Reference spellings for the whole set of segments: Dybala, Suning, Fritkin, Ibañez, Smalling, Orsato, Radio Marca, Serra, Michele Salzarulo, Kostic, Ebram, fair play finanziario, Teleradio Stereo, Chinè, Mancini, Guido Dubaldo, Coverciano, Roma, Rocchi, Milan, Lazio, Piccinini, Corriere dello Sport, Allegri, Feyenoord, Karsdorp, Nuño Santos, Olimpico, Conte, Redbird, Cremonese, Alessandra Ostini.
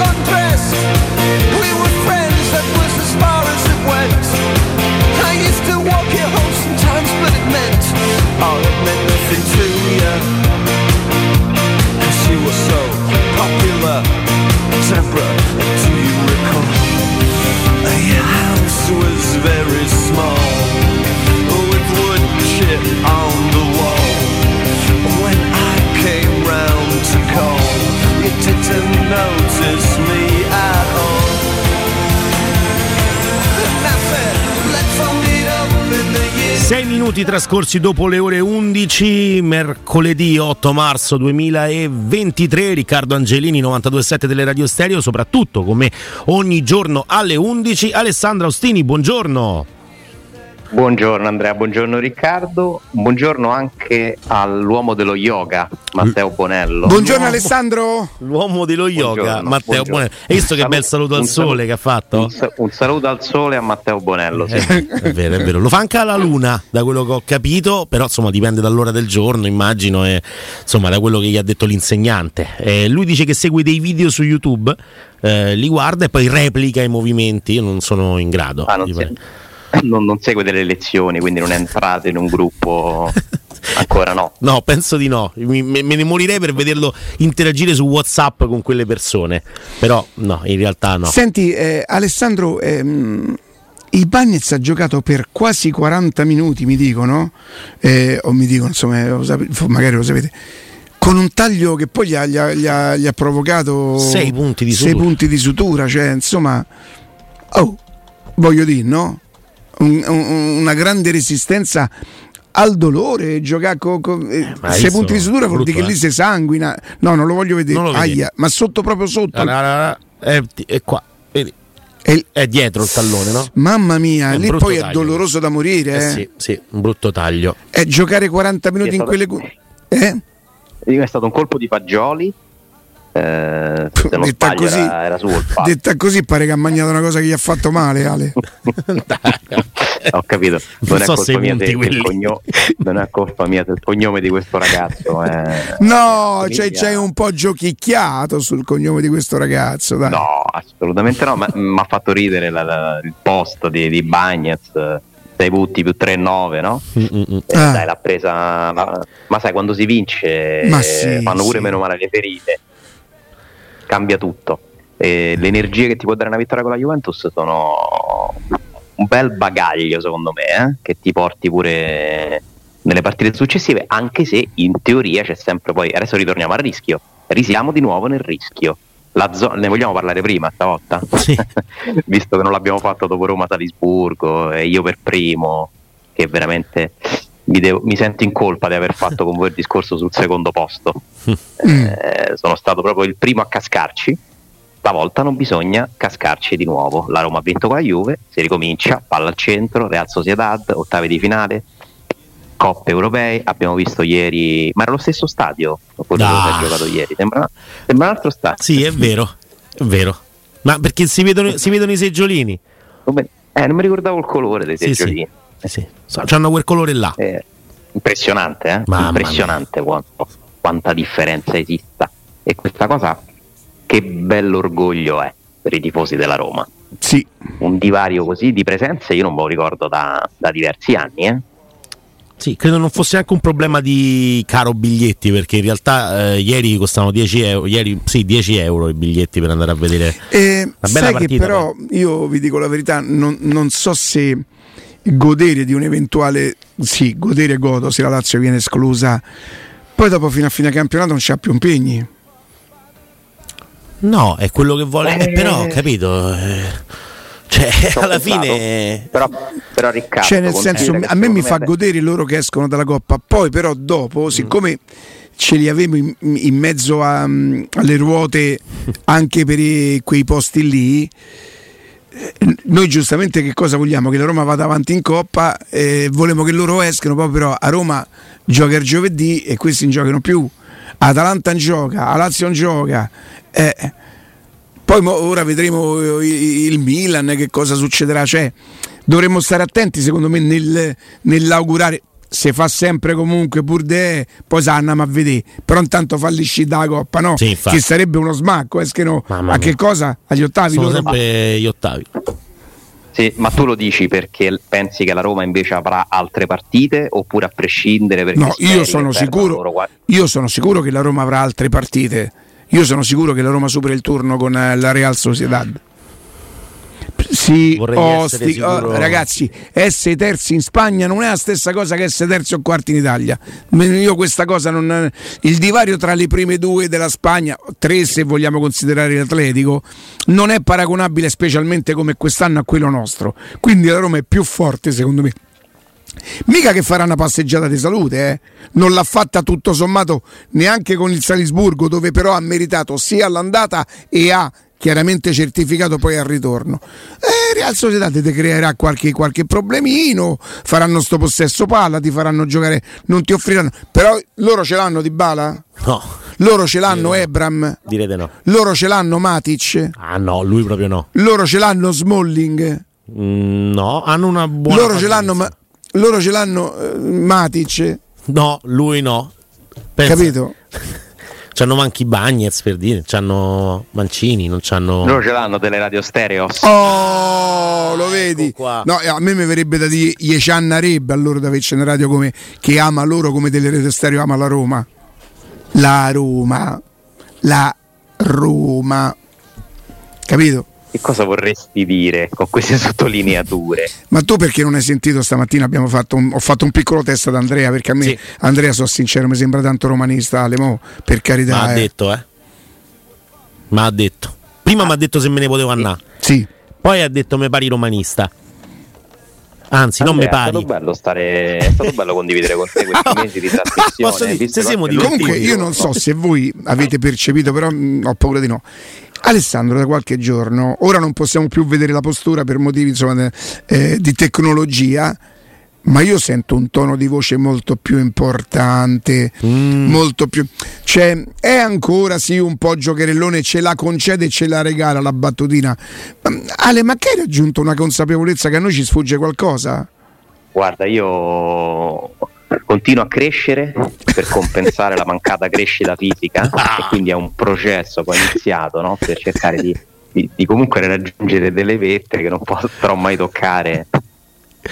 undressed. We were friends, that was as far as it went. I used to walk your home sometimes, but it meant, oh, it meant nothing to you. Cause you were so popular, Deborah, do you recall? Your house was very small, with wood chip on the wall. When I came round to call, you didn't notice me at all. That's it. Let's all meet up in the year. 6 minuti trascorsi dopo le ore 11, mercoledì 8 marzo 2023. Riccardo Angelini, 92.7 Teleradio Stereo, soprattutto come ogni giorno alle 11. Alessandra Ostini, buongiorno. Buongiorno Andrea, buongiorno Riccardo, buongiorno anche all'uomo dello yoga, Matteo Bonello. Buongiorno Alessandro! L'uomo dello yoga, buongiorno, Matteo buongiorno. Bonello. E visto che bel saluto al sole che ha fatto? Un saluto al sole a Matteo Bonello, sì. È vero, è vero. Lo fa anche alla luna, da quello che ho capito, però insomma dipende dall'ora del giorno, immagino, e insomma da quello che gli ha detto l'insegnante. Lui dice che segue dei video su YouTube, li guarda e poi replica i movimenti, io non sono in grado. Ah, non segue delle lezioni, quindi non è entrato in un gruppo ancora, no? No, penso di no. Me ne morirei per vederlo interagire su WhatsApp con quelle persone, però no, in realtà no. Senti, Alessandro, Ibañez ha giocato per quasi 40 minuti, mi dicono, o mi dicono, insomma, magari lo sapete, con un taglio che poi gli ha provocato 6 punti di sutura. 6 punti di sutura, cioè, insomma, oh, voglio dire, no? Una grande resistenza al dolore, giocare con 6 punti di sutura vuol dire che lì si sanguina. No, non lo voglio vedere. Non lo vedi. Ma sotto, proprio sotto. È qua. Vedi. È dietro il tallone, no? Mamma mia, lì poi taglio. È doloroso da morire. Sì, un brutto taglio. È giocare 40 minuti in quelle. È stato un colpo di Fagioli. Se non detta, sbaglio, così, era detta così pare che ha mangiato una cosa che gli ha fatto male, Ale. Ho capito, non è colpa mia del cognome di questo ragazzo, no, cioè, c'è un po' giochicchiato sul cognome di questo ragazzo, dai. No, assolutamente no, ma mi ha fatto ridere il post di Ibañez, 6 butti più 3-9, no? Dai, l'ha presa, ma sai, quando si vince fanno pure meno male le ferite, cambia tutto, e le energie che ti può dare una vittoria con la Juventus sono un bel bagaglio, secondo me, che ti porti pure nelle partite successive, anche se in teoria c'è sempre poi, adesso ritorniamo al rischio, risiamo di nuovo nel rischio, ne vogliamo parlare prima stavolta? Sì. Visto che non l'abbiamo fatto dopo Roma-Salisburgo e io per primo, che veramente mi sento in colpa di aver fatto con voi il discorso sul secondo posto. Sono stato proprio il primo a cascarci. Stavolta non bisogna cascarci di nuovo. La Roma ha vinto con la Juve, si ricomincia, palla al centro, Real Sociedad, ottavi di finale, coppe europee. Abbiamo visto ieri, ma era lo stesso stadio quello che ha giocato ieri, sembra un altro stadio. Sì, è vero, ma perché si vedono i seggiolini. Non mi ricordavo il colore dei seggiolini. Sì. C'hanno quel colore là, impressionante, impressionante quanta differenza esista, e questa cosa che bello orgoglio è per i tifosi della Roma. Sì, un divario così di presenze io non me lo ricordo da diversi anni, Sì, credo non fosse anche un problema di caro biglietti, perché in realtà ieri costavano 10 euro, sì, 10 euro i biglietti per andare a vedere una bella partita, che però io vi dico la verità, non so se godere di un eventuale, sì, godere godo se la Lazio viene esclusa, poi dopo fino a fine campionato non c'ha più impegni. No, è quello che vuole, però, capito, cioè alla fine però Riccardo, cioè, nel senso, a me mi fa godere loro che escono dalla Coppa, poi però dopo, siccome ce li avevo in mezzo alle ruote anche per quei posti lì, noi giustamente che cosa vogliamo? Che la Roma vada avanti in Coppa, volemo che loro escano, poi però a Roma gioca il giovedì e questi non giocano più, Atalanta non gioca, a Lazio non gioca, poi ora vedremo il Milan che cosa succederà, cioè dovremmo stare attenti secondo me nell'augurare se fa sempre comunque pur de poi sanna ma vedi, però intanto fallisci da coppa, no? Sì, che sarebbe uno smacco, che no? A che cosa? Agli ottavi? Sono sempre gli ottavi. Sì, ma tu lo dici perché pensi che la Roma invece avrà altre partite oppure a prescindere? Perché no, io sono sicuro che la Roma avrà altre partite. Io sono sicuro che la Roma supera il turno con la Real Sociedad. Sì, ragazzi, essere terzi in Spagna non è la stessa cosa che essere terzi o quarti in Italia. Io questa cosa non. Il divario tra le prime due della Spagna, tre se vogliamo considerare l'Atletico, non è paragonabile, specialmente come quest'anno, a quello nostro. Quindi la Roma è più forte, secondo me. Mica che farà una passeggiata di salute, eh? Non l'ha fatta tutto sommato neanche con il Salisburgo, dove però ha meritato sia l'andata e ha chiaramente certificato poi al ritorno. Real Sociedad ti creerà qualche problemino, faranno sto possesso palla, ti faranno giocare, non ti offriranno, però loro ce l'hanno Dybala? No. Loro ce l'hanno Ebram? Direte no. Loro ce l'hanno Matic? Ah no, lui proprio no. Loro ce l'hanno Smalling? No, hanno una buona Loro ce l'hanno Matic? No, lui no. Pensa. Capito? C'hanno manchi Ibañez, per dire, c'hanno Mancini, non c'hanno. Loro ce l'hanno Teleradio Stereo. Oh, lo vedi? No, a me mi verrebbe da dire gli c'hannarebbe allora da averci una radio come che ama loro come Teleradio Stereo ama la Roma. La Roma. Capito? Che cosa vorresti dire con queste sottolineature? Ma tu perché non hai sentito stamattina? Ho fatto un piccolo test ad Andrea, perché a me sì. Andrea, sono sincero, mi sembra tanto romanista, Alemo, per carità. Ma ha detto, eh? Ma ha detto. Prima mi ha detto se me ne potevo andare. Sì. Poi ha detto me pari romanista. Anzi, Andrea, non me pari. È stato bello condividere con te questi mesi di trasmissione. Comunque io non so se voi avete percepito, però ho paura di no. Alessandro, da qualche giorno, ora non possiamo più vedere la postura per motivi insomma, di tecnologia, ma io sento un tono di voce molto più importante, molto più, cioè è ancora sì un po' giocherellone, ce la concede e ce la regala la battutina. Ale, ma che hai raggiunto una consapevolezza che a noi ci sfugge qualcosa? Guarda, io continuo a crescere per compensare la mancata crescita fisica e quindi è un processo che ho iniziato, no? Per cercare di comunque raggiungere delle vette che non potrò mai toccare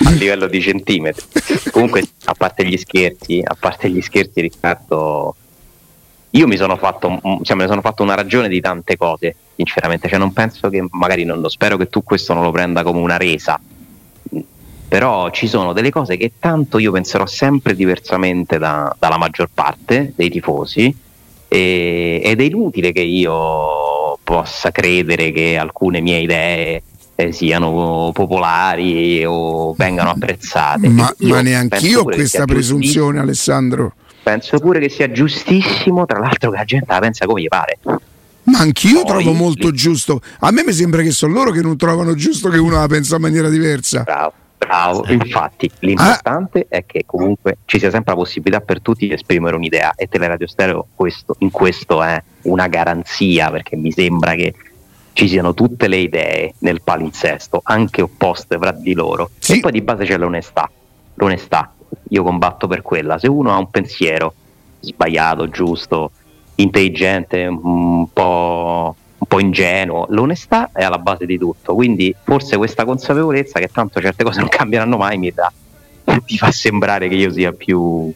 a livello di centimetri. Comunque, a parte gli scherzi, Riccardo, io me ne sono fatto una ragione di tante cose, sinceramente, cioè non penso che, magari non lo spero che tu questo non lo prenda come una resa. Però ci sono delle cose che tanto io penserò sempre diversamente dalla maggior parte dei tifosi ed è inutile che io possa credere che alcune mie idee siano popolari o vengano apprezzate. Ma neanch'io ho questa presunzione, Alessandro. Penso pure che sia giustissimo, tra l'altro che la gente la pensa come gli pare. Ma anch'io trovo molto giusto. A me mi sembra che sono loro che non trovano giusto che uno la pensa in maniera diversa. Bravo. Bravo, infatti l'importante è che comunque ci sia sempre la possibilità per tutti di esprimere un'idea e Teleradio Stereo in questo è una garanzia, perché mi sembra che ci siano tutte le idee nel palinsesto, anche opposte fra di loro, sì. E poi di base c'è l'onestà, io combatto per quella. Se uno ha un pensiero sbagliato, giusto, intelligente, un po' ingenuo, l'onestà è alla base di tutto, quindi forse questa consapevolezza che tanto certe cose non cambieranno mai mi fa sembrare che io sia più,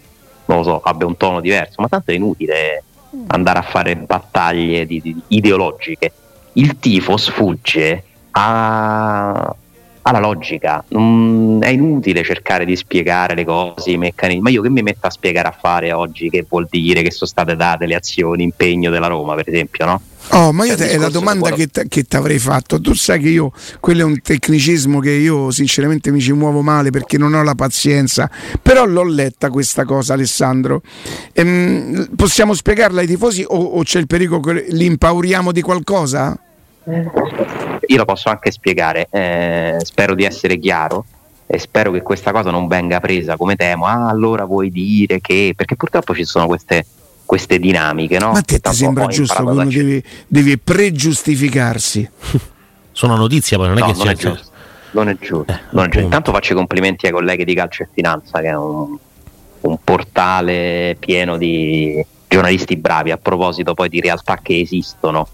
non lo so, abbia un tono diverso, ma tanto è inutile andare a fare battaglie ideologiche. Il tifo sfugge alla logica, è inutile cercare di spiegare le cose, i meccanismi, ma io che mi metto a spiegare a fare oggi che vuol dire che sono state date le azioni, impegno della Roma per esempio, no? Oh, ma io è la domanda che ti avrei fatto. Tu sai che io, quello è un tecnicismo che io sinceramente mi ci muovo male perché non ho la pazienza, però l'ho letta questa cosa, Alessandro. Possiamo spiegarla ai tifosi o c'è il pericolo che li impauriamo di qualcosa? Io lo posso anche spiegare, spero di essere chiaro e spero che questa cosa non venga presa come tema. Allora vuoi dire che, perché purtroppo ci sono queste dinamiche, no? Ma a te ti sembra giusto che uno deve pregiustificarsi? Sono notizie, poi non è giusto. Intanto faccio i complimenti ai colleghi di Calcio e Finanza, che è un un portale pieno di giornalisti bravi. A proposito poi di realtà che esistono,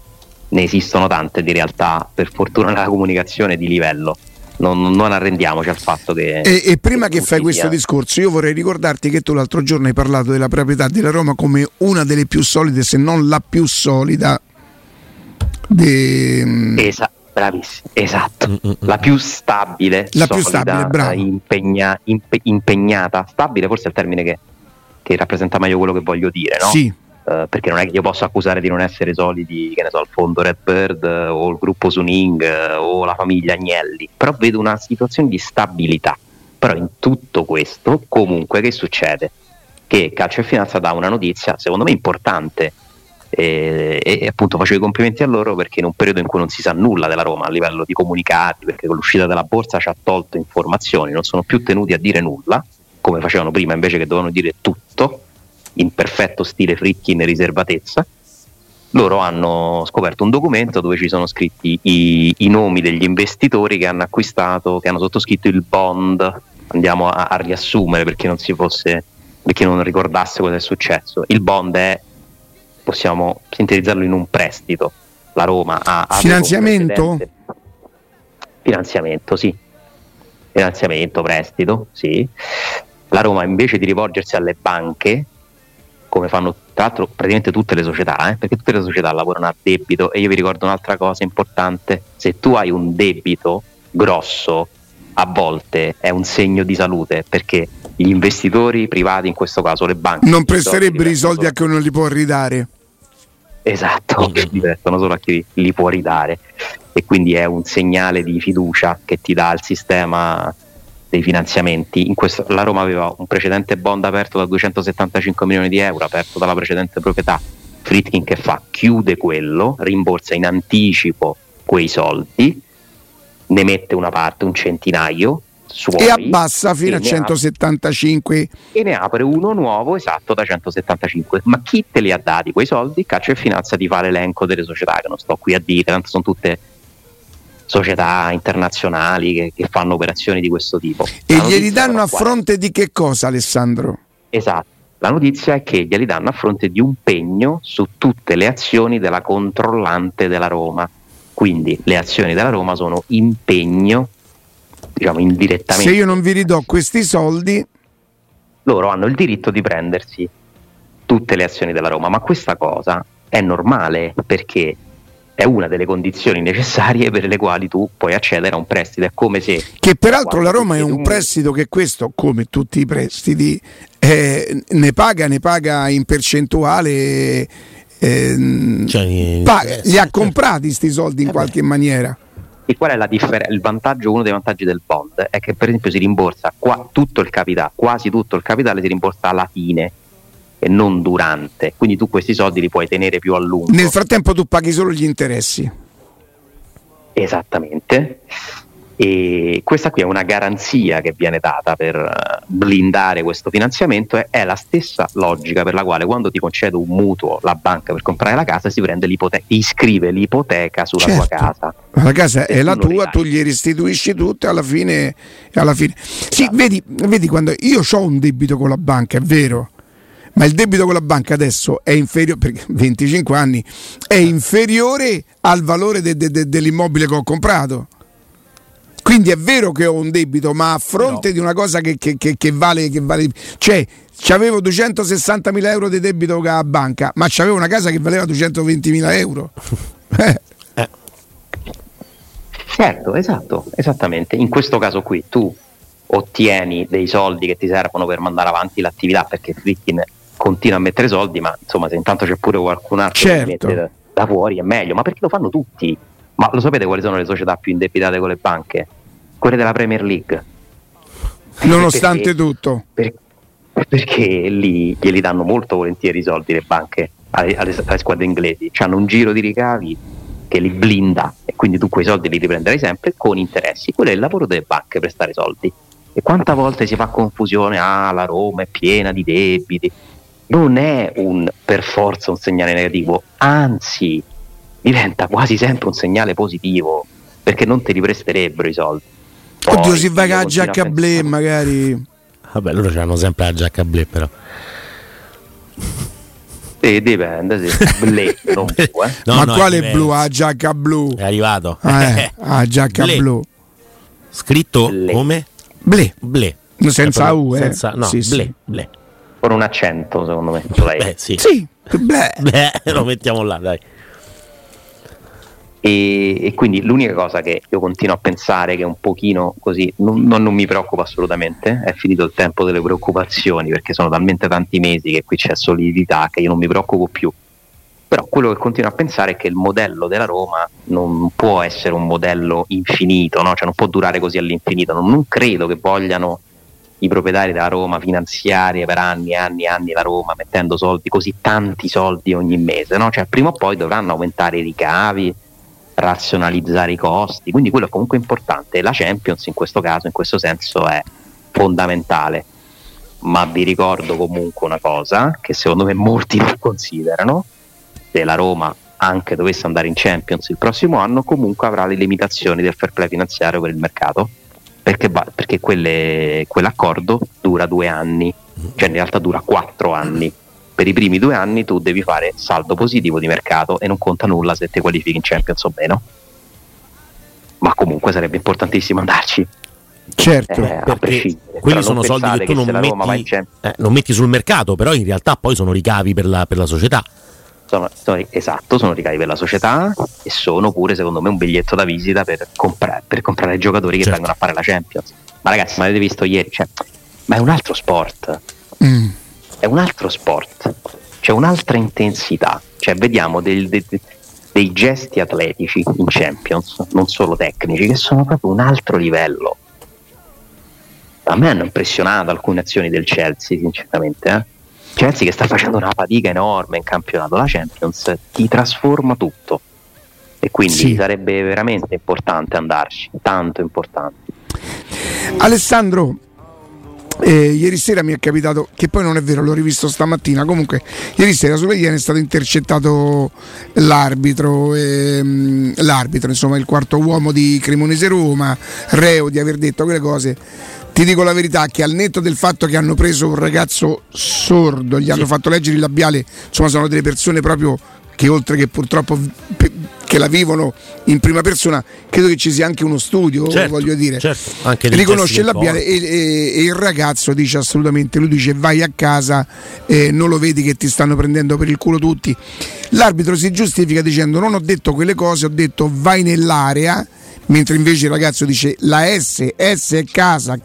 ne esistono tante di realtà, per fortuna nella comunicazione di livello. Non arrendiamoci al fatto che... E prima che fai questo discorso, io vorrei ricordarti che tu l'altro giorno hai parlato della proprietà della Roma come una delle più solide, se non la più solida bravissimo, esatto, la più stabile, la solida, più stabile, bravo. Impegnata, stabile forse è il termine che rappresenta meglio quello che voglio dire, no? Sì. Perché non è che io posso accusare di non essere solidi, che ne so, al fondo Redbird o il gruppo Suning o la famiglia Agnelli, però vedo una situazione di stabilità. Però in tutto questo comunque che succede? Che Calcio e Finanza dà una notizia secondo me importante, e appunto faccio i complimenti a loro, perché in un periodo in cui non si sa nulla della Roma a livello di comunicati, perché con l'uscita dalla borsa ci ha tolto informazioni, non sono più tenuti a dire nulla come facevano prima, invece che dovevano dire tutto in perfetto stile Fritkin e riservatezza. Loro hanno scoperto un documento dove ci sono scritti i nomi degli investitori che hanno acquistato, che hanno sottoscritto il bond. Andiamo a riassumere per chi non ricordasse cosa è successo. Il bond è, possiamo sintetizzarlo in un prestito. La Roma ha finanziamento, prestito. La Roma, invece di rivolgersi alle banche, come fanno tra l'altro praticamente tutte le società, perché tutte le società lavorano a debito, e io vi ricordo un'altra cosa importante: se tu hai un debito grosso, a volte è un segno di salute, perché gli investitori privati, in questo caso le banche, non presterebbero i soldi a chi non li può ridare. Esatto, che diventano solo a chi li può ridare, e quindi è un segnale di fiducia che ti dà il sistema dei finanziamenti. La Roma aveva un precedente bond aperto da 275 milioni di euro, aperto dalla precedente proprietà. Fritkin che fa? Chiude quello, rimborsa in anticipo quei soldi, ne mette una parte, un centinaio suoi, e abbassa fino a 175, e ne apre uno nuovo, esatto, da 175. Ma chi te li ha dati quei soldi? Calcio e Finanza ti fa l'elenco delle società, che non sto qui a dire, tanto sono tutte società internazionali che fanno operazioni di questo tipo. E glieli danno a fronte di che cosa, Alessandro? Esatto, la notizia è che glieli danno a fronte di un pegno su tutte le azioni della controllante della Roma. Quindi le azioni della Roma sono in pegno, diciamo indirettamente. Se io non vi ridò questi soldi, loro hanno il diritto di prendersi tutte le azioni della Roma. Ma questa cosa è normale, perché è una delle condizioni necessarie per le quali tu puoi accedere a un prestito. È come se, che peraltro la Roma è un prestito che, questo come tutti i prestiti, ne paga in percentuale, li ha comprati sti soldi in qualche maniera. E qual è la differenza? Il vantaggio, uno dei vantaggi del bond, è che per esempio si rimborsa quasi tutto il capitale si rimborsa alla fine e non durante, quindi tu questi soldi li puoi tenere più a lungo. Nel frattempo tu paghi solo gli interessi. Esattamente. E questa qui è una garanzia che viene data per blindare questo finanziamento. È la stessa logica per la quale, quando ti concede un mutuo la banca per comprare la casa, si prende l'ipoteca, iscrive l'ipoteca sulla tua casa. La casa è la tua, tu gli restituisci tutto alla fine. Sì, esatto. Vedi, quando io ho un debito con la banca, è vero, ma il debito con la banca adesso è inferiore, perché 25 anni è inferiore al valore dell'immobile che ho comprato. Quindi è vero che ho un debito, ma a fronte di una cosa che vale, cioè c'avevo 260.000 euro di debito con la banca, ma c'avevo una casa che valeva 220.000 euro. Certo, esatto, esattamente. In questo caso qui tu ottieni dei soldi che ti servono per mandare avanti l'attività, perché Fritkin continua a mettere soldi, ma insomma, se intanto c'è pure qualcun altro che mette da fuori è meglio, ma perché lo fanno tutti? Ma lo sapete quali sono le società più indebitate con le banche? Quelle della Premier League, nonostante perché lì glieli danno molto volentieri i soldi le banche alle squadre inglesi. C'hanno un giro di ricavi che li blinda, e quindi tu quei soldi li riprenderai sempre con interessi. Quello è il lavoro delle banche, prestare soldi. E quanta volte si fa confusione, la Roma è piena di debiti. Non è per forza un segnale negativo, anzi diventa quasi sempre un segnale positivo, perché non te li presterebbero i soldi. Oddio, si va a giacca blé magari. Vabbè, loro c'hanno sempre la giacca ble, però. Sì, dipende, sì. Ble, non blu, eh. No, ma no, quale blu? La giacca blu. È arrivato. La giacca ble. Blu. Scritto ble. Come? Ble. Ble. Senza proprio, U, eh. Senza, no, sì, ble, sì. Ble. Con un accento, secondo me. Beh, sì. Sì. Ble. Ble. Lo mettiamo là, dai. E quindi l'unica cosa che io continuo a pensare che un pochino così non mi preoccupa assolutamente, è finito il tempo delle preoccupazioni, perché sono talmente tanti mesi che qui c'è solidità che io non mi preoccupo più, però quello che continuo a pensare è che il modello della Roma non può essere un modello infinito, no? Cioè non può durare così all'infinito, non credo che vogliano i proprietari della Roma finanziare per anni e anni e anni la Roma mettendo soldi, così tanti soldi ogni mese, no? Cioè prima o poi dovranno aumentare i ricavi, razionalizzare i costi, quindi quello è comunque importante. La Champions in questo caso, in questo senso, è fondamentale, ma vi ricordo comunque una cosa che secondo me molti non considerano: se la Roma anche dovesse andare in Champions il prossimo anno, comunque avrà le limitazioni del fair play finanziario per il mercato, perché quell'accordo dura 2 anni, cioè in realtà dura 4 anni. Per i primi 2 anni tu devi fare saldo positivo di mercato e non conta nulla se ti qualifichi in Champions o meno, ma comunque sarebbe importantissimo andarci, certo, a prescindere. Quelli sono soldi che tu non metti sul mercato, però in realtà poi sono ricavi per la società, esatto, sono ricavi per la società e sono pure secondo me un biglietto da visita per comprare i giocatori che, certo, vengono a fare la Champions. Ma ragazzi, ma avete visto ieri, cioè, ma è un altro sport. È un altro sport, c'è un'altra intensità, cioè vediamo dei gesti atletici in Champions, non solo tecnici, che sono proprio un altro livello. A me hanno impressionato alcune azioni del Chelsea, sinceramente, eh? Chelsea che sta facendo una fatica enorme in campionato, la Champions ti trasforma tutto, e quindi sì, sarebbe veramente importante andarci, tanto importante. Alessandro, ieri sera mi è capitato, che poi non è vero, l'ho rivisto stamattina, comunque ieri sera sulle Iene è stato intercettato l'arbitro, insomma il quarto uomo di Cremonese Roma, reo di aver detto quelle cose. Ti dico la verità che al netto del fatto che hanno preso un ragazzo sordo, gli hanno fatto leggere il labiale, insomma sono delle persone proprio che, oltre che purtroppo che la vivono in prima persona, credo che ci sia anche uno studio, certo, voglio dire, certo, anche riconosce il labiale e il ragazzo dice assolutamente, lui dice vai a casa, non lo vedi che ti stanno prendendo per il culo tutti. L'arbitro si giustifica dicendo non ho detto quelle cose, ho detto vai nell'area, mentre invece il ragazzo dice la S è casa,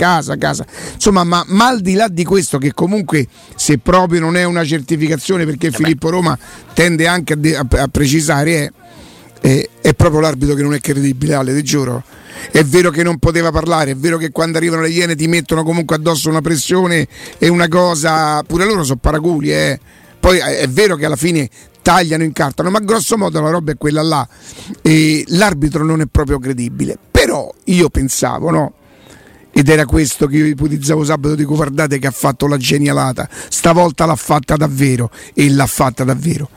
insomma. Ma al di là di questo, che comunque se proprio non è una certificazione, perché Filippo Roma tende anche a precisare, è proprio l'arbitro che non è credibile, Ale, ti giuro. È vero che non poteva parlare, è vero che quando arrivano le Iene ti mettono comunque addosso una pressione e una cosa, pure loro sono paraculi, eh. Poi è vero che alla fine tagliano, incartano, ma grosso modo la roba è quella là, e l'arbitro non è proprio credibile. Però io pensavo, no? Ed era questo che io ipotizzavo sabato, dico guardate che ha fatto la genialata, stavolta l'ha fatta davvero, e l'ha fatta davvero.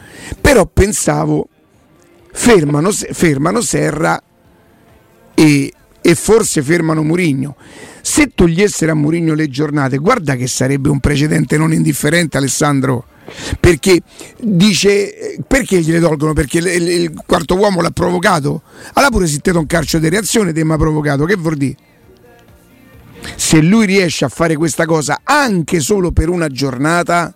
Però pensavo, fermano Serra e forse fermano Mourinho. Se togliessero a Mourinho le giornate, guarda che sarebbe un precedente non indifferente, Alessandro. Perché dice, perché gliele tolgono? Perché il quarto uomo l'ha provocato? Allora pure si tenta un calcio di reazione, te mi ha provocato, che vuol dire? Se lui riesce a fare questa cosa anche solo per una giornata,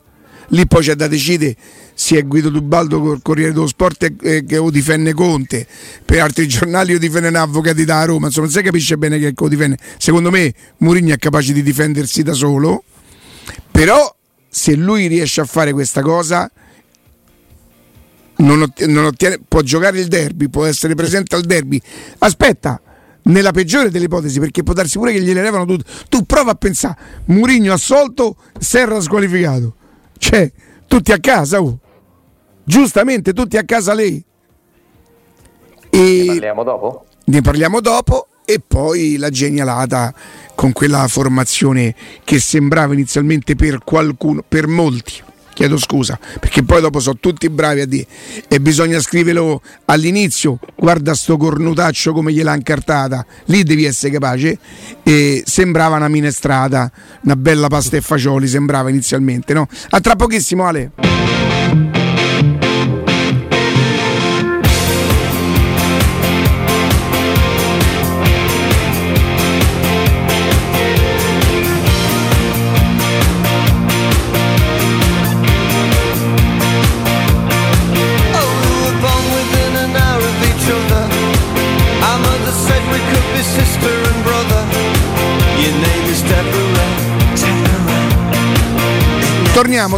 lì poi c'è da decidere se è Guido Dubaldo col Corriere dello Sport che o difende Conte, per altri giornali o difende avvocati da Roma, insomma non si capisce bene che o difende. Secondo me Mourinho è capace di difendersi da solo, però se lui riesce a fare questa cosa non ottiene, può giocare il derby, può essere presente al derby. Aspetta, nella peggiore delle ipotesi, perché può darsi pure che gliele levano tutto. Tu prova a pensare, Mourinho assolto, Serra squalificato, cioè tutti a casa, giustamente tutti a casa lei. E ne parliamo dopo. E poi la genialata con quella formazione che sembrava inizialmente per qualcuno, per molti, chiedo scusa, perché poi dopo sono tutti bravi a dire e bisogna scriverlo all'inizio, guarda sto cornutaccio come gliel'ha incartata, lì devi essere capace. E sembrava una minestrata, una bella pasta e fagioli sembrava inizialmente, no? A tra pochissimo, Ale.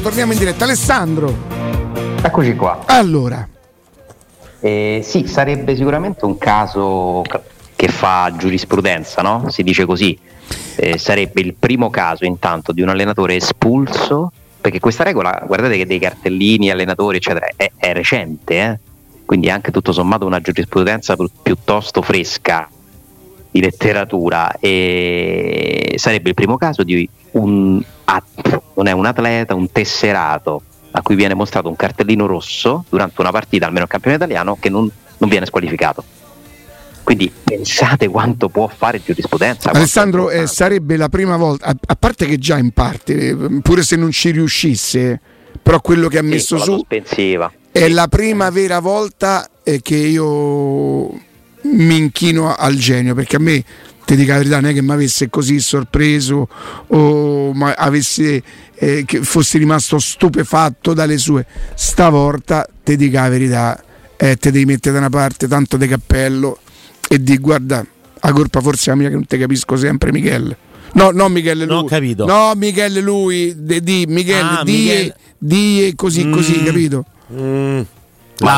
Torniamo in diretta. Alessandro, eccoci qua. Allora sì, sarebbe sicuramente un caso che fa giurisprudenza, no? Si dice così, sarebbe il primo caso intanto di un allenatore espulso, perché questa regola, guardate che dei cartellini, allenatori eccetera, è recente, quindi anche tutto sommato una giurisprudenza piuttosto fresca di letteratura, e sarebbe il primo caso di un non è un atleta, un tesserato a cui viene mostrato un cartellino rosso durante una partita, almeno il campionato italiano, che non viene squalificato. Quindi pensate quanto può fare giurisprudenza. Alessandro, sarebbe la prima volta, a parte che già in parte, pure se non ci riuscisse, però quello che ha messo su è la prima vera volta che io mi inchino al genio, perché a me, ti dico la verità, non è che mi avesse così sorpreso o che fossi rimasto stupefatto dalle sue. Stavolta, ti dico la verità, te devi mettere da una parte tanto de cappello e di guarda, a colpa forse la mia che non te capisco sempre, Michele. No, Michele lui. No, capito. No, Michele lui, di Michele, di e così, capito? Ma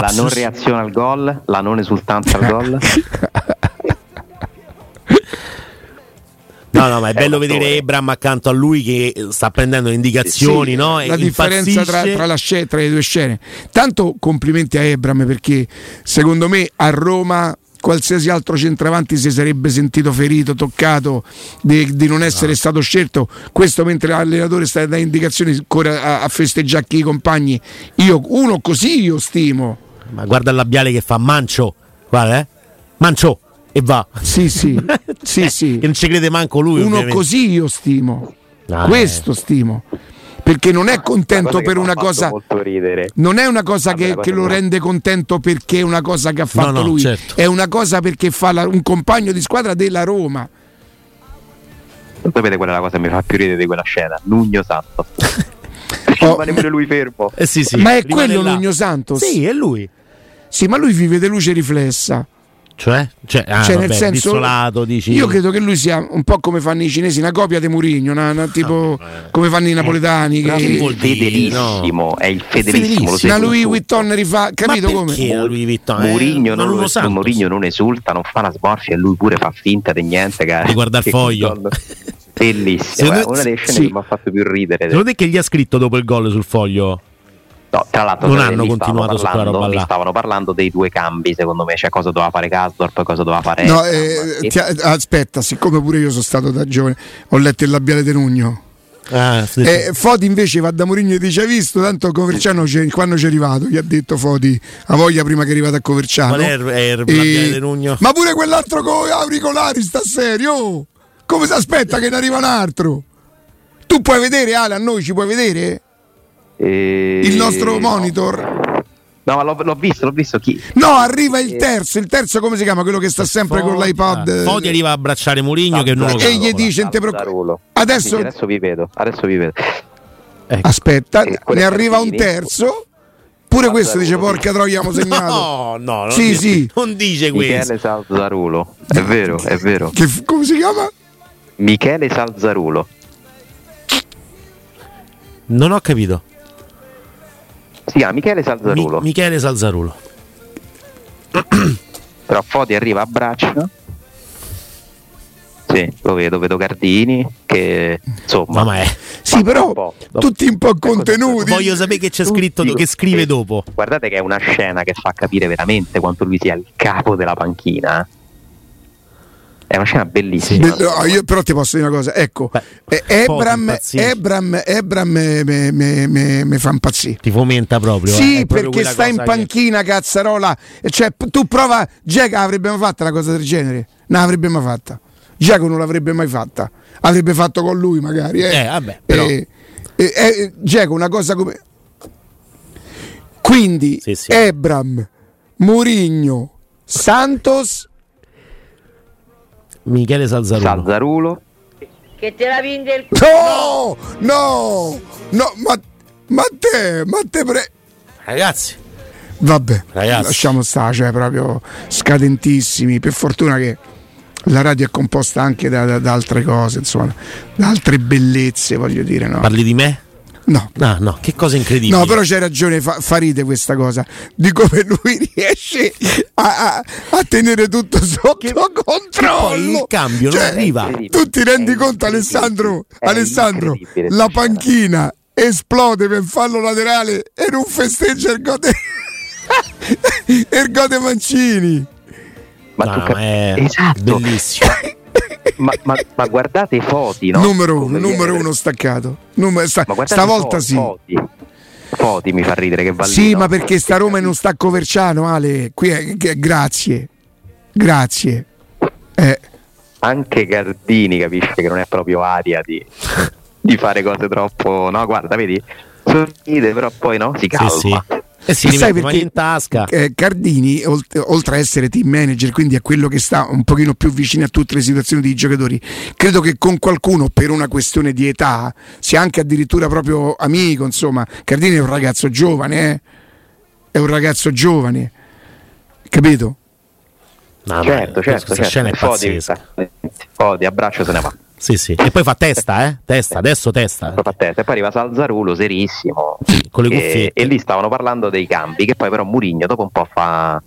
la non reazione al gol, la non esultanza al gol. No, ma è bello vedere Ebram accanto a lui che sta prendendo indicazioni, sì, no? E la differenza tra le due scene. Tanto complimenti a Ebram, perché secondo me a Roma qualsiasi altro centravanti si sarebbe sentito ferito, toccato di non essere stato scelto. Questo mentre l'allenatore sta dando indicazioni a festeggiare chi i compagni. Io stimo. Ma guarda il labiale che fa Mancio. Guarda, Mancio. E va. Sì. Che non ci crede manco lui. Uno ovviamente. Così io stimo. Questo stimo. Perché non è contento per una cosa. Non è una cosa che lo rende contento perché è una cosa che ha fatto lui. Certo. È una cosa perché fa un compagno di squadra della Roma. Non sapete quella è la cosa che mi fa più ridere di quella scena? Nuño Santos. Rimane pure lui fermo. Sì. Ma è quello Nuño Santos? Sì, è lui. Sì, ma lui vive di luce riflessa. Nel senso isolato, dici. Io credo che lui sia un po' come fanno i cinesi, una copia di Mourinho, tipo come fanno i napoletani, è il fedelissimo. La Louis Vuitton rifà, capito come? Mourinho non esulta, non fa la smorfia e lui pure fa finta di niente, di guardare il foglio. Bellissimo, una delle scene che mi ha fatto più ridere. Secondo te che gli ha scritto dopo il gol sul foglio? No, tra l'altro non hanno continuato sulla roba là. Stavano parlando dei due cambi, secondo me, cioè cosa doveva fare Karsdorp e cosa doveva fare. No, aspetta, siccome pure io sono stato da giovane, ho letto il labiale di Nuño. Foti invece va da Mourinho e dice: hai visto? Tanto Coverciano quando c'è arrivato gli ha detto Foti a voglia prima che è arrivato a Coverciano. Ma, ma pure quell'altro con auricolari sta serio. Come si aspetta che ne arriva un altro? Tu puoi vedere, Ale, a noi ci puoi vedere? Il nostro monitor? No, ma l'ho visto chi? No, arriva il terzo come si chiama? Quello che sta sempre con l'iPad. Foti arriva a abbracciare Mourinho che non lo conosco. E gli dice adesso vi vedo. Ecco. Aspetta, ne arriva un terzo. Pure questo dice porca troia, abbiamo segnato. No. Sì. Non dice questo. Michele Salzarulo. È vero. Come si chiama? Michele Salzarulo. Non ho capito. Si chiama Michele Salzarulo. Michele Salzarulo. Però Foti arriva a braccio. Sì, lo vedo Gardini. Che insomma. Ma è. Sì, però tutti un po' contenuti. Voglio sapere che c'è scritto, che scrive dopo. Guardate che è una scena che fa capire veramente quanto lui sia il capo della panchina. È una scena bellissima. No, io però ti posso dire una cosa, ecco, Ebram mi fa impazzire. Ti fomenta proprio. Sì, proprio perché sta in panchina, che... cazzarola. Cioè, tu prova, Jago avrebbe fatta una cosa del genere? Non l'avrebbe mai fatta. Jago non l'avrebbe mai fatta. Avrebbe fatto con lui magari. Vabbè, però. Jago una cosa come... Quindi, sì. Ebram, Mourinho, Santos... Michele Salzarulo che te la vinde il culo. No, ma te ragazzi, vabbè, lasciamo stare, cioè proprio scadentissimi. Per fortuna che la radio è composta anche da altre cose, insomma, da altre bellezze, voglio dire, no? Parli di me? No, che cosa incredibile. No, però c'hai ragione, fa ride questa cosa di come lui riesce a tenere tutto sotto controllo. Il cambio, cioè, non arriva. Tu ti rendi conto, Alessandro, la panchina esplode per fallo laterale e non festeggia il gode Mancini. Esatto. Bellissimo. Ma guardate Foti, no? Numero uno staccato. Stavolta sì. Foti mi fa ridere che va lì. Sì, no? Ma perché sta Roma non sta Coverciano, Ale. Qui grazie. Anche Gardini capisce che non è proprio aria di fare cose troppo. No, guarda, vedi? Sorride, però poi no, si calma. Sì. E si rimette perché in tasca. Gardini, oltre a essere team manager, quindi è quello che sta un pochino più vicino a tutte le situazioni dei giocatori, credo che con qualcuno, per una questione di età, sia anche addirittura proprio amico. Insomma, Gardini è un ragazzo giovane, capito? No, certo. Questa scena è pazzesca. Fodi, abbraccio, se ne va. Sì, e poi fa testa. Fa testa e poi arriva Salzarulo serissimo, sì, con le cuffie, e lì stavano parlando dei cambi, che poi però Mourinho dopo un po' fa,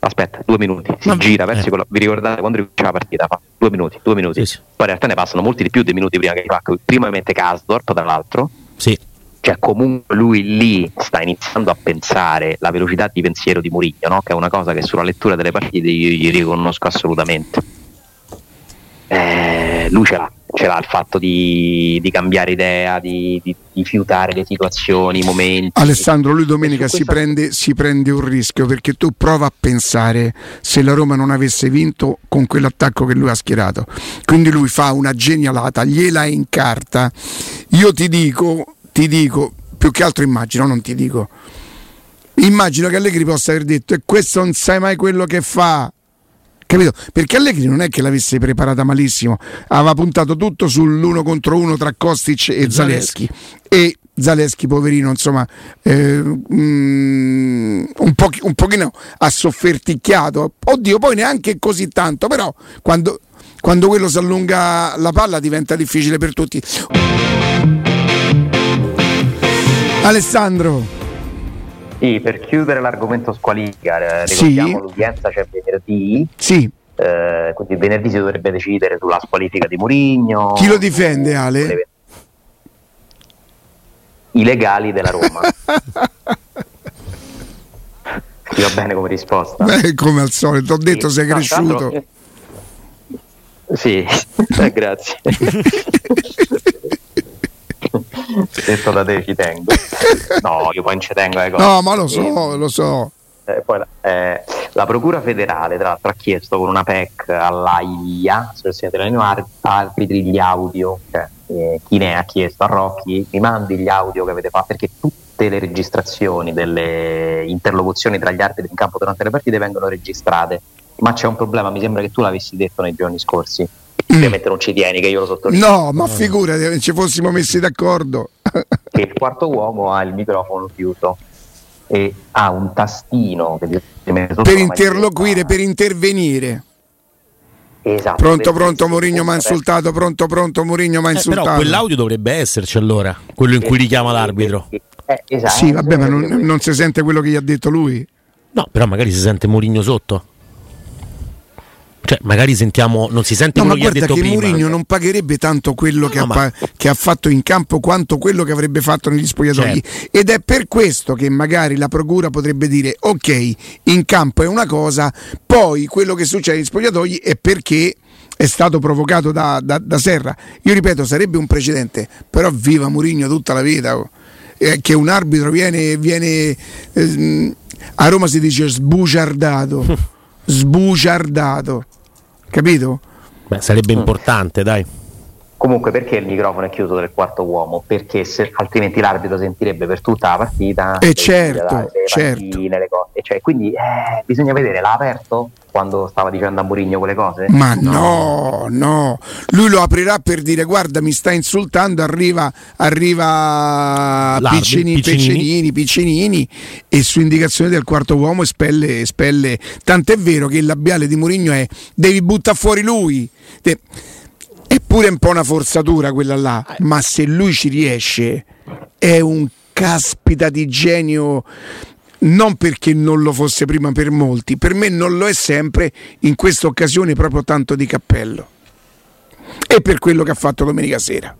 aspetta 2 minuti, si gira verso quello, vi ricordate quando ricomincia la partita, fa 2 minuti, sì. Poi in realtà ne passano molti di più dei minuti prima che faccia, primamente Karsdorp, tra l'altro, sì, cioè comunque lui lì sta iniziando a pensare la velocità di pensiero di Mourinho, no? Che è una cosa che sulla lettura delle partite io gli riconosco assolutamente. Lui ce l'ha il fatto di cambiare idea, di fiutare le situazioni, i momenti. Alessandro, lui domenica si prende un rischio, perché tu prova a pensare se la Roma non avesse vinto con quell'attacco che lui ha schierato. Quindi lui fa una genialata, gliela incarta. Io ti dico, più che altro immagino, non ti dico. Immagino che Allegri possa aver detto: e questo non sai mai quello che fa. Capito? Perché Allegri non è che l'avesse preparata malissimo, aveva puntato tutto sull'1 contro 1 tra Kostic e Zalewski. E Zalewski, poverino, insomma, un pochino ha sofferticchiato. Oddio, poi neanche così tanto, però quando quello si allunga la palla diventa difficile per tutti. Alessandro. Sì, per chiudere l'argomento squalifica, ricordiamo, sì, l'udienza c'è venerdì, sì. Quindi venerdì si dovrebbe decidere sulla squalifica di Mourinho. Chi lo difende, Ale? I legali della Roma. Ti va bene come risposta? Beh, come al solito, ho detto sì, sei cresciuto. Sì, grazie. Detto da te, ci tengo. No, io poi non ci tengo alle cose. No, ma lo so. Poi la Procura Federale, tra l'altro, ha chiesto con una PEC all'AIA, Associazione dell'Anno Arbitri, gli audio. Chinè ha chiesto a Rocchi: mi mandi gli audio che avete fatto, perché tutte le registrazioni delle interlocuzioni tra gli arbitri in campo durante le partite vengono registrate. Ma c'è un problema, mi sembra che tu l'avessi detto nei giorni scorsi. Ovviamente non ci tieni che io lo sottolineo. No, ma figurati, se ci fossimo messi d'accordo. Che il quarto uomo ha il microfono chiuso e ha un tastino per intervenire. Esatto. Pronto, Mourinho mi ha insultato. Pronto, Mourinho mi ha insultato. Però quell'audio dovrebbe esserci, allora, quello in cui richiama l'arbitro. Esatto. Sì, vabbè, ma non si sente quello che gli ha detto lui. No, però magari si sente Mourinho sotto. Cioè, magari sentiamo, non si sente quello che ha detto prima. Ma guarda che Mourinho non pagherebbe tanto quello che ha fatto in campo quanto quello che avrebbe fatto negli spogliatoi. Certo. Ed è per questo che magari la procura potrebbe dire: ok, in campo è una cosa, poi quello che succede negli spogliatoi è perché è stato provocato da Serra. Io ripeto, sarebbe un precedente, però viva Mourinho tutta la vita. Che un arbitro viene a Roma si dice sbugiardato. Capito? Beh, sarebbe importante, dai. Comunque, perché il microfono è chiuso del quarto uomo? Perché altrimenti l'arbitro sentirebbe per tutta la partita. E certo. Partine, le cose. Cioè, quindi bisogna vedere, l'ha aperto quando stava dicendo a Mourinho quelle cose? Ma no. Lui lo aprirà per dire: guarda, mi sta insultando, arriva Piccinini, e su indicazione del quarto uomo espelle. Tant'è vero che il labiale di Mourinho è: devi buttare fuori lui. Eppure è un po' una forzatura quella là, ma se lui ci riesce è un caspita di genio, non perché non lo fosse prima per molti, per me non lo è sempre, in questa occasione proprio tanto di cappello, e per quello che ha fatto domenica sera.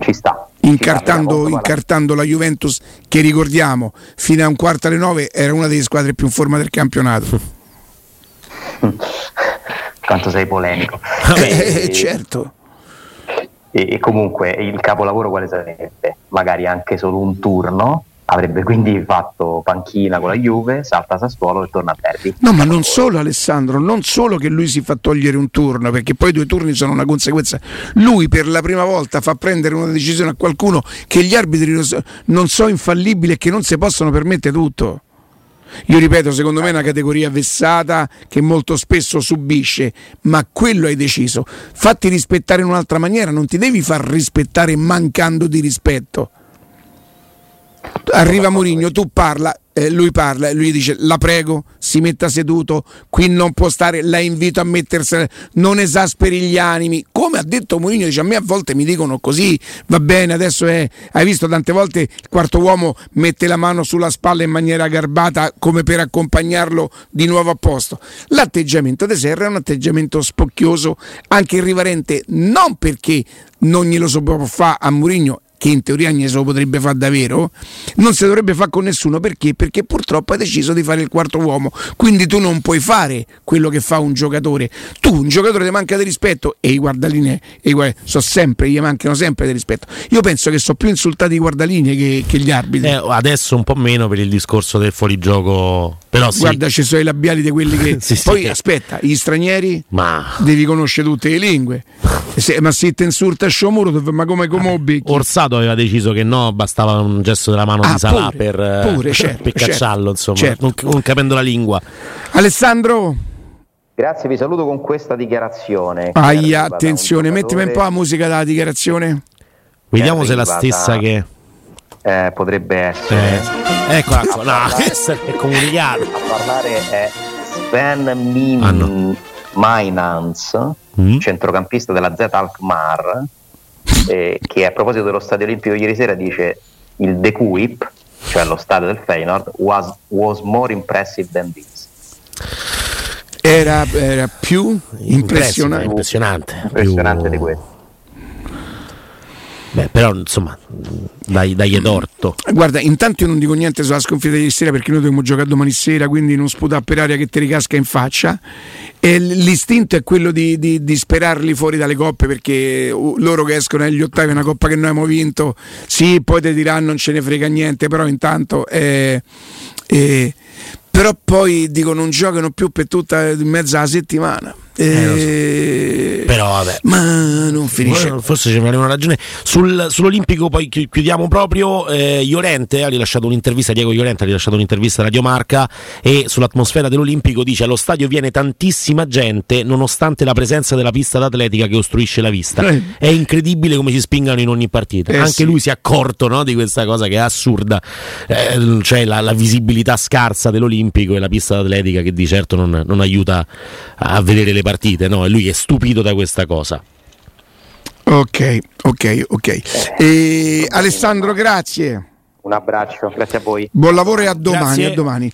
Ci sta. Incartando la Juventus, che ricordiamo fino a un quarto alle 9 era una delle squadre più in forma del campionato. Quanto sei polemico. Certo. E comunque il capolavoro quale sarebbe? Magari anche solo un turno, avrebbe quindi fatto panchina con la Juve, salta Sassuolo e torna a Derby. No, ma non solo, Alessandro, non solo che lui si fa togliere un turno, perché poi due turni sono una conseguenza. Lui per la prima volta fa prendere una decisione a qualcuno che gli arbitri non sono infallibili e che non si possono permettere tutto. Io ripeto, secondo me è una categoria vessata che molto spesso subisce, ma quello hai deciso, fatti rispettare in un'altra maniera, non ti devi far rispettare mancando di rispetto. Arriva Mourinho, tu parla, lui parla, lui dice: la prego, si metta seduto, qui non può stare, la invito a mettersi, non esasperi gli animi, come ha detto Mourinho. Dice: a me a volte mi dicono così, va bene, adesso hai visto tante volte il quarto uomo mette la mano sulla spalla in maniera garbata come per accompagnarlo di nuovo a posto. L'atteggiamento di Serra è un atteggiamento spocchioso, anche irriverente, non perché non glielo so può fare a Mourinho, che in teoria ne lo potrebbe fare davvero, non si dovrebbe fare con nessuno. Perché purtroppo ha deciso di fare il quarto uomo, quindi tu non puoi fare quello che fa un giocatore. Tu, un giocatore, ti manca di rispetto, e i guardaline gli mancano sempre di rispetto. Io penso che sono più insultati i guardaline che gli arbitri, adesso un po' meno per il discorso del fuorigioco, però sì. Guarda, ci sono i labiali di quelli che sì, poi sì. Aspetta, gli stranieri devi conoscere tutte le lingue. Ma se ti insulta a sciomuro, ma come obbecchi? Orsato aveva deciso che no, bastava un gesto della mano di Salah per cacciarlo, insomma, certo. Non capendo la lingua. Alessandro, grazie, vi saluto con questa dichiarazione. Ahia, attenzione, mettimi un po' la musica della dichiarazione. Vediamo se è la stessa che potrebbe essere. Eccola, è comunicato. A parlare è Sven Mainans, centrocampista della Z Alkmaar, che a proposito dello stadio olimpico ieri sera dice: il De Kuip, cioè lo stadio del Feyenoord, was more impressive than this. Era più impressionante di questo. Beh, però insomma, dai torto. Guarda, intanto io non dico niente sulla sconfitta di ieri sera, perché noi dobbiamo giocare domani sera, quindi non sputare per aria che ti ricasca in faccia. E l'istinto è quello di sperarli fuori dalle coppe, perché loro che escono agli ottavi, una coppa che noi abbiamo vinto, sì, poi ti diranno non ce ne frega niente, però intanto però poi dico non giocano più per tutta mezza la settimana. So. Però vabbè. Ma non finisce. Forse ce ne una ragione. Sull'Olimpico poi chiudiamo proprio. Llorente ha rilasciato un'intervista, Diego Llorente ha rilasciato un'intervista a Radio Marca, e sull'atmosfera dell'Olimpico dice: allo stadio viene tantissima gente nonostante la presenza della pista d'atletica che ostruisce la vista. È incredibile come ci spingano in ogni partita. Anche sì. Lui si è accorto, no, di questa cosa che è assurda, cioè la visibilità scarsa dell'Olimpico e la pista atletica che di certo non aiuta a vedere le partite, no? E lui è stupito da questa cosa. Ok. Alessandro, grazie. Un abbraccio, grazie a voi. Buon lavoro e a domani.